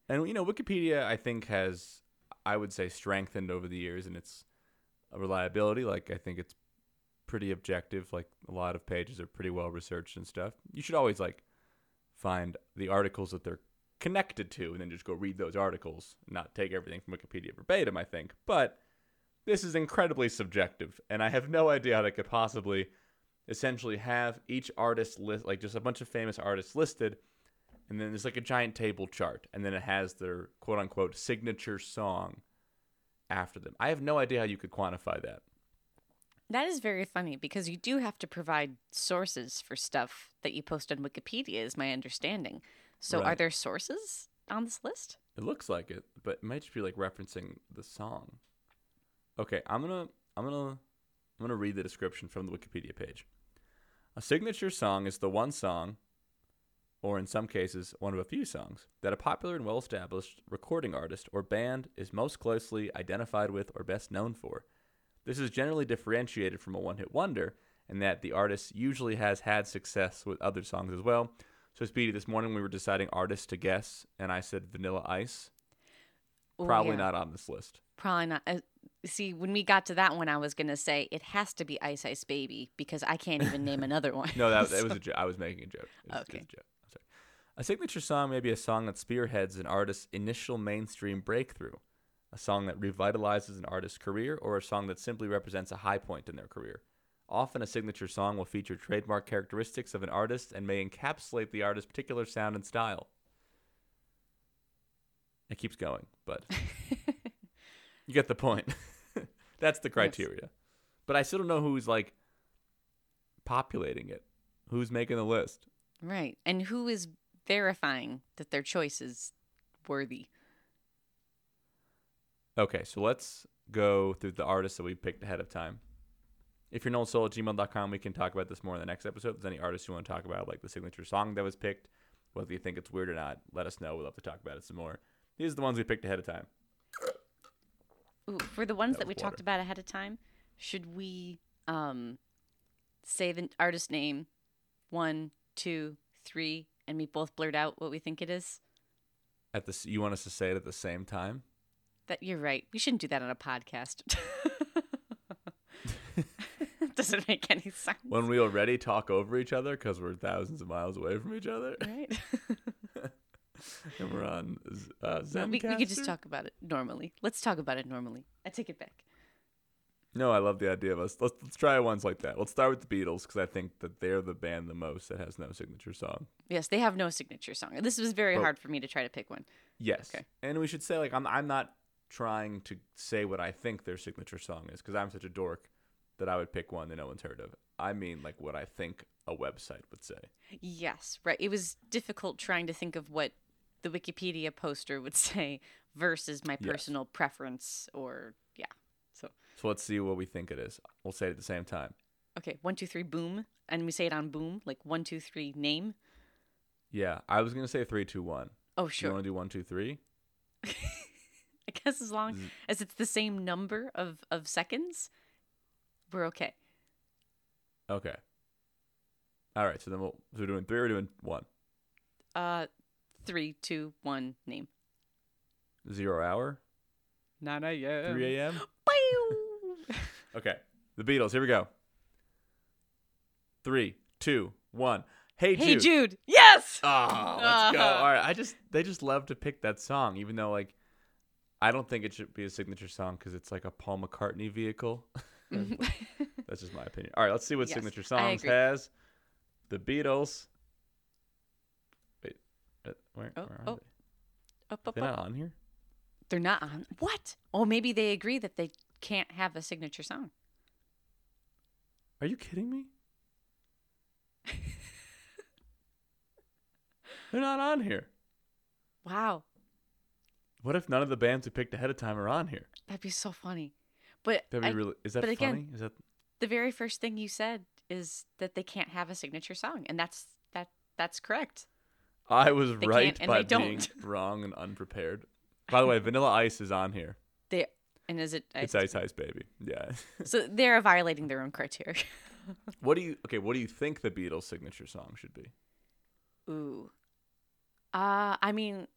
And, you know, Wikipedia, I think, has, I would say, strengthened over the years in its reliability. Like, I think it's pretty objective. Like, a lot of pages are pretty well researched and stuff. You should always, like, find the articles that they're connected to and then just go read those articles, not take everything from Wikipedia verbatim, I think. But this is incredibly subjective, and I have no idea how they could possibly essentially have each artist list, like, just a bunch of famous artists listed, and then there's, like, a giant table chart, and then it has their quote-unquote signature song after them. I have no idea how you could quantify that. That is very funny because you do have to provide sources for stuff that you post on Wikipedia, is my understanding. So right. Are there sources on this list? It looks like it, but it might just be like referencing the song. Okay, I'm gonna I'm gonna I'm gonna read the description from the Wikipedia page. A signature song is the one song, or in some cases, one of a few songs, that a popular and well-established recording artist or band is most closely identified with or best known for. This is generally differentiated from a one-hit wonder in that the artist usually has had success with other songs as well. So, Speedy, this morning we were deciding artists to guess, and I said Vanilla Ice. Ooh, Probably yeah. not on this list. Probably not. Uh, see, when we got to that one, I was going to say it has to be Ice Ice Baby because I can't even name another one. No, that, that was a joke. I was making a joke. It was, okay. It was a joke. A signature song may be a song that spearheads an artist's initial mainstream breakthrough, a song that revitalizes an artist's career, or a song that simply represents a high point in their career. Often, a signature song will feature trademark characteristics of an artist and may encapsulate the artist's particular sound and style. It keeps going, but you get the point. That's the criteria. Yes. But I still don't know who's, like, populating it, who's making the list. Right, and who is verifying that their choice is worthy. Okay, so let's go through the artists that we picked ahead of time. if you're noel soul at gmail dot com, we can talk about this more in the next episode. If there's any artists you want to talk about, like the signature song that was picked, whether you think it's weird or not, let us know. We'd love to talk about it some more. These are the ones we picked ahead of time. Ooh, for the ones that, that we water. talked about ahead of time, should we um, say the artist name one, two, three, and we both blurt out what we think it is? At the, you want us to say it at the same time? That you're right. We shouldn't do that on a podcast. That doesn't make any sense. When we already talk over each other because we're thousands of miles away from each other. Right. And we're on uh, Zencaster. We, we could just talk about it normally. Let's talk about it normally. I take it back. No, I love the idea of us. Let's, let's try ones like that. Let's start with the Beatles because I think that they're the band the most that has no signature song. Yes, they have no signature song. This was very but, hard for me to try to pick one. Yes. Okay. And we should say, like, I'm I'm not trying to say what I think their signature song is because I'm such a dork that I would pick one that no one's heard of. I mean, like, what I think a website would say. Yes, right. It was difficult trying to think of what the Wikipedia poster would say versus my personal yes. preference or, yeah. So so let's see what we think it is. We'll say it at the same time. Okay, one, two, three, boom. And we say it on boom, like one, two, three, name. Yeah, I was going to say three, two, one. Oh, sure. You want to do one, two, three? I guess as long as it's the same number of, of seconds, we're okay. Okay. All right, so then we'll, so we're doing three or doing one? Uh, three, two, one, name. Zero hour? nine a.m. three a.m.? Okay, the Beatles, here we go. Three, two, one. Hey Jude. Hey Jude. Yes. Oh, let's go. All right, I just they just love to pick that song, even though like I don't think it should be a signature song because it's like a Paul McCartney vehicle. That's just my opinion. All right, let's see what yes, signature songs has. The Beatles. Wait, where, oh, where are oh. they? Up, up, They're up. not on here. They're not on. What? Oh, maybe they agree that they can't have a signature song. Are you kidding me? They're not on here. Wow. What if none of the bands we picked ahead of time are on here? That'd be so funny. But that'd be I, really, is that but funny? Again, is that the very first thing you said is that they can't have a signature song, and that's that that's correct. I was they right by being wrong and unprepared. By the way, Vanilla Ice is on here. They and is it? Ice it's Ice Ice Baby. Yeah. So they're violating their own criteria. What do you? Okay. What do you think the Beatles' signature song should be? Ooh. Uh, I mean,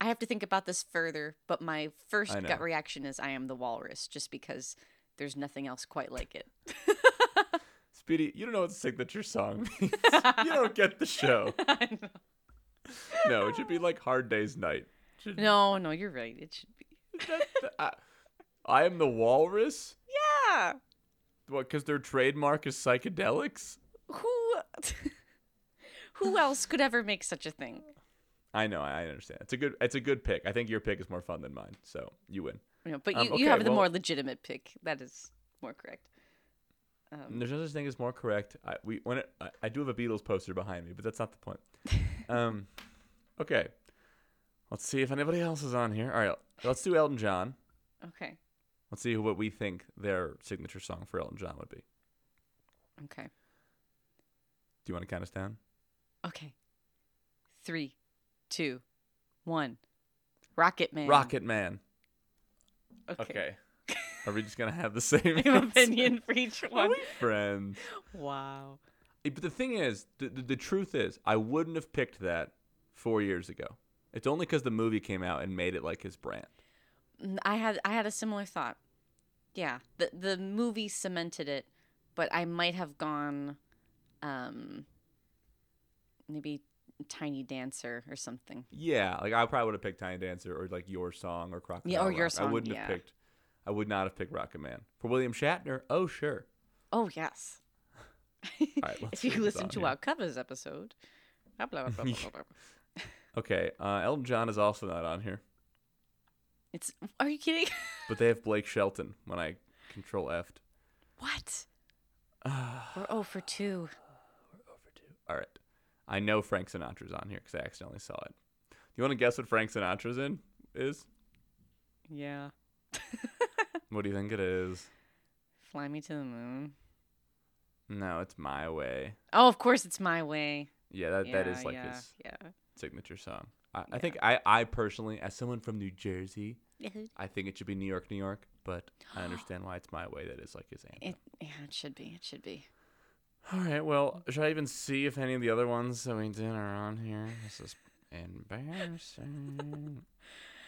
I have to think about this further, but my first gut reaction is I Am the Walrus, just because there's nothing else quite like it. Speedy, you don't know what the signature song means. You don't get the show. I know. No, it should be like Hard Day's Night. Should... No, no, you're right. It should be. that, I, I Am the Walrus? Yeah. What, because their trademark is psychedelics? Who... Who else could ever make such a thing? I know, I understand. It's a good, it's a good pick. I think your pick is more fun than mine, so you win. No, but you, um, okay, you have the well, more legitimate pick. That is more correct. Um, there's no such thing as more correct. I we when it, I, I do have a Beatles poster behind me, but that's not the point. um, okay, let's see if anybody else is on here. All right, let's do Elton John. Okay. Let's see what we think their signature song for Elton John would be. Okay. Do you want to count us down? Okay. Three, two, one. Rocket Man. Rocket Man. Okay. okay. Are we just going to have the same opinion for each one? Are we friends? Wow. But the thing is, the, the, the truth is, I wouldn't have picked that four years ago. It's only because the movie came out and made it like his brand. I had I had a similar thought. Yeah. The, the movie cemented it, but I might have gone... Um, Maybe Tiny Dancer or something. Yeah, like I probably would have picked Tiny Dancer or like Your Song or Crocodile Yeah, or Your Rock. Song. I wouldn't yeah. have picked. I would not have picked Rocket Man for William Shatner. Oh sure. Oh yes. All right, if you listen to here. our covers episode. Blah, blah, blah, blah, blah. Okay, uh, Elton John is also not on here. It's are you kidding? But they have Blake Shelton when I control F'd. What? Uh, We're oh for two. We're oh for two. All right. I know Frank Sinatra's on here because I accidentally saw it. Do you want to guess what Frank Sinatra's in is? Yeah. What do you think it is? Fly Me to the Moon? No, it's My Way. Oh, of course it's My Way. Yeah, that, yeah, that is like yeah, his yeah. signature song. I, yeah. I think I, I personally, as someone from New Jersey, I think it should be New York, New York, but I understand why it's My Way. That is like his anthem. It, yeah, it should be. It should be. All right. Well, should I even see if any of the other ones that we did are on here? This is embarrassing.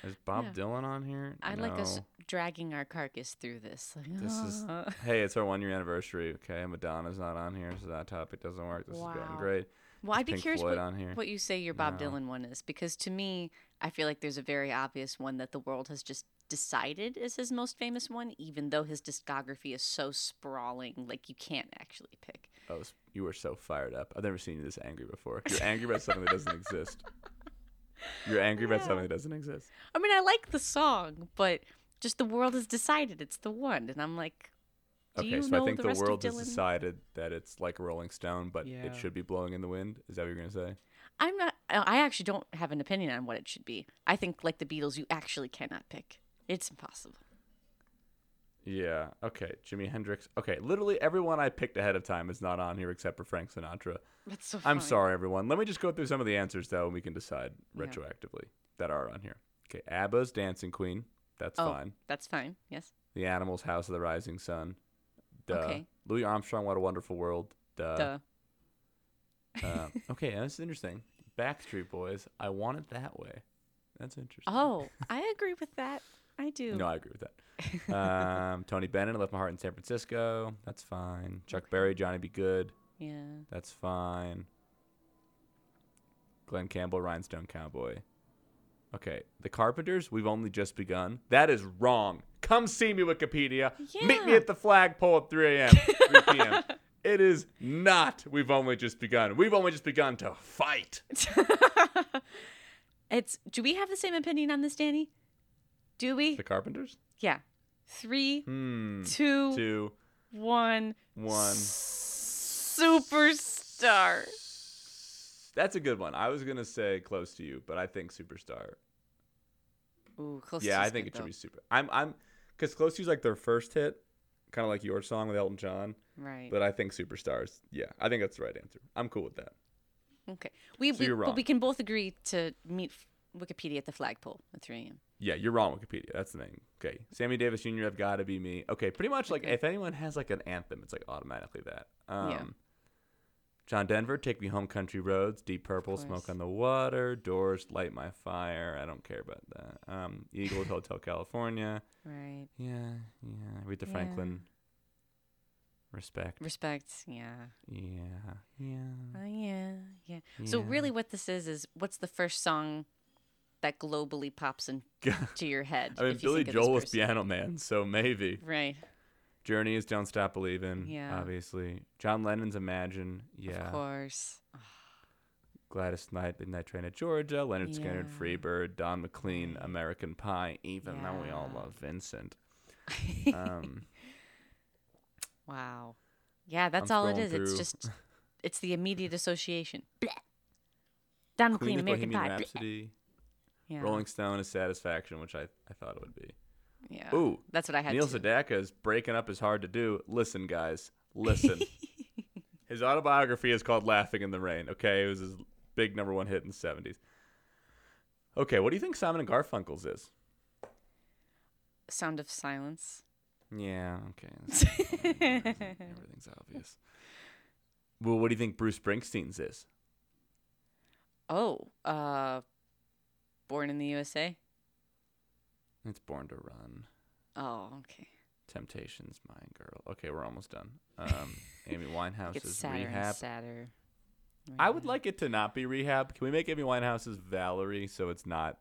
Is Bob yeah. Dylan on here? I'd no. like us dragging our carcass through this. Like, this is hey, it's our one-year anniversary. Okay, Madonna's not on here, so that topic doesn't work. This wow. is going great. Well, I'd be Pink curious what, on here. what you say your Bob no. Dylan one is, because to me, I feel like there's a very obvious one that the world has just decided is his most famous one, even though his discography is so sprawling, like you can't actually pick. Oh, you were so fired up. I've never seen you this angry before. You're angry about something that doesn't exist. You're angry about yeah. something that doesn't exist. I mean, I like the song, but just the world has decided it's the one. And I'm like, do okay, you so know I think the, the world has decided that it's like a Rolling Stone, but yeah. it should be Blowing in the Wind. Is that what you're going to say? I'm not, I actually don't have an opinion on what it should be. I think, like the Beatles, you actually cannot pick. It's impossible. Yeah. Okay. Jimi Hendrix. Okay. Literally everyone I picked ahead of time is not on here except for Frank Sinatra. That's so funny. I'm sorry, everyone. Let me just go through some of the answers, though, and we can decide yeah. retroactively that are on here. Okay. ABBA's Dancing Queen. That's oh, fine. That's fine. Yes. The Animals' House of the Rising Sun. Duh. Okay. Louis Armstrong, What a Wonderful World. Duh. Duh. uh, okay. That's interesting. Backstreet Boys, I Want It That Way. That's interesting. Oh, I agree with that. I do. No, I agree with that. um, Tony Bennett, I Left My Heart in San Francisco. That's fine. Chuck okay. Berry, Johnny Be Good. Yeah. That's fine. Glenn Campbell, Rhinestone Cowboy. Okay. The Carpenters, We've Only Just Begun. That is wrong. Come see me, Wikipedia. Yeah. Meet me at the flagpole at three a.m., three p.m. It is not We've Only Just Begun. We've only just begun to fight. It's. Do we have the same opinion on this, Danny? Do we? The Carpenters? Yeah. Three, mm, two, two, one, one. Superstar. That's a good one. I was going to say Close to You, but I think Superstar. Ooh, Close to You. Yeah, I think it should be Super. I'm, I'm, because Close to You is like their first hit, kind of like your song with Elton John. Right. But I think Superstars. Yeah, I think that's the right answer. I'm cool with that. Okay. We, so we, you're wrong. But we can both agree to meet Wikipedia at the flagpole at three a.m. Yeah, you're wrong, Wikipedia. That's the name. Okay. Sammy Davis Junior, I've Gotta Be Me. Okay, pretty much like okay. if anyone has like an anthem, it's like automatically that. Um, yeah. John Denver, Take Me Home, Country Roads, Deep Purple, Smoke on the Water, Doors, Light My Fire. I don't care about that. Um, Eagles, Hotel California. Right. Yeah, yeah. Aretha yeah. Franklin. Respect. Respect, yeah. Yeah, yeah. Oh, yeah, yeah, yeah. So really what this is is what's the first song that globally pops into your head? I mean, Billy Joel was Piano Man, so maybe. Right. Journey is Don't Stop Believin', yeah. obviously. John Lennon's Imagine, yeah. Of course. Gladys Knight, Midnight Train to Georgia, Leonard yeah. Skinner, Freebird, Don McLean, American Pie, even yeah. though we all love Vincent. Um, wow. Yeah, that's I'm all it is. Through. It's just, it's the immediate association. Don McLean, American Pie. Rhapsody. Yeah. Rolling Stone is Satisfaction, which I, I thought it would be. Yeah. Ooh. That's what I had Neil to. Sedaka is Breaking Up Is Hard to Do. Listen, guys. Listen. His autobiography is called Laughing in the Rain. Okay. It was his big number one hit in the seventies. Okay. What do you think Simon and Garfunkel's is? Sound of Silence. Yeah. Okay. Everything's obvious. Well, what do you think Bruce Springsteen's is? Oh, uh... Born in the U S A? It's Born to Run. Oh, okay. Temptations, my girl. Okay, we're almost done. Um, Amy Winehouse's sadder Rehab. Sadder. Rehab. I would like it to not be Rehab. Can we make Amy Winehouse's Valerie so it's not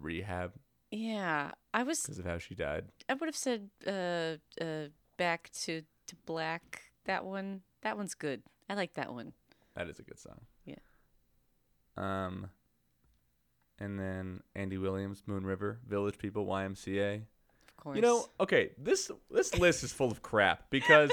Rehab? Yeah, I was. Because of how she died. I would have said uh, uh, Back to, to Black. That one. That one's good. I like that one. That is a good song. Yeah. Um. And then Andy Williams, Moon River, Village People, Y M C A. Of course. You know, okay, this this list is full of crap because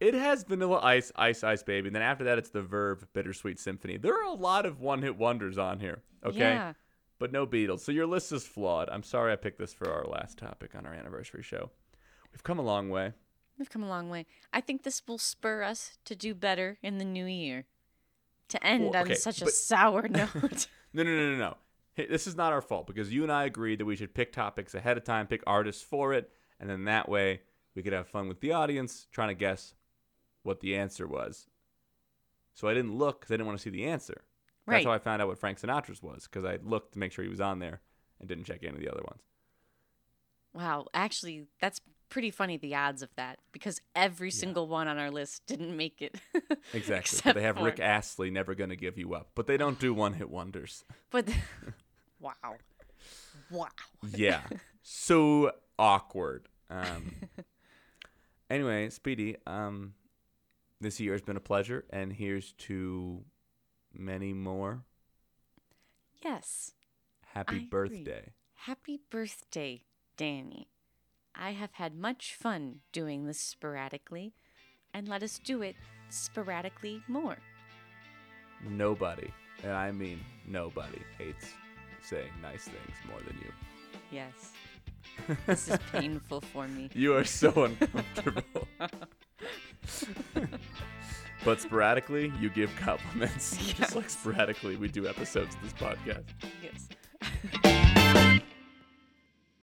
it has Vanilla Ice, Ice Ice Baby, and then after that it's The Verve, Bittersweet Symphony. There are a lot of one-hit wonders on here, okay? Yeah. But no Beatles. So your list is flawed. I'm sorry I picked this for our last topic on our anniversary show. We've come a long way. We've come a long way. I think this will spur us to do better in the new year. To end well, okay, on such but... a sour note. No, no, no, no, no. Hey, this is not our fault because you and I agreed that we should pick topics ahead of time, pick artists for it, and then that way we could have fun with the audience trying to guess what the answer was. So I didn't look because I didn't want to see the answer. Right. That's how I found out what Frank Sinatra's was, because I looked to make sure he was on there and didn't check any of the other ones. Wow. Actually, that's pretty funny, the odds of that, because every yeah. single one on our list didn't make it. Exactly. But they have for... Rick Astley, Never Gonna Give You Up. But they don't do one-hit wonders. But Wow. Wow. Yeah. So awkward. Um, anyway, Speedy, um, this year has been a pleasure, and here's to many more. Yes. Happy I birthday. Agree. Happy birthday, Danny. I have had much fun doing this sporadically, and let us do it sporadically more. Nobody, and I mean nobody, hates saying nice things more than you. Yes. This is painful for me. You are so uncomfortable. But sporadically, you give compliments. Yes. Just like sporadically we do episodes of this podcast. Yes.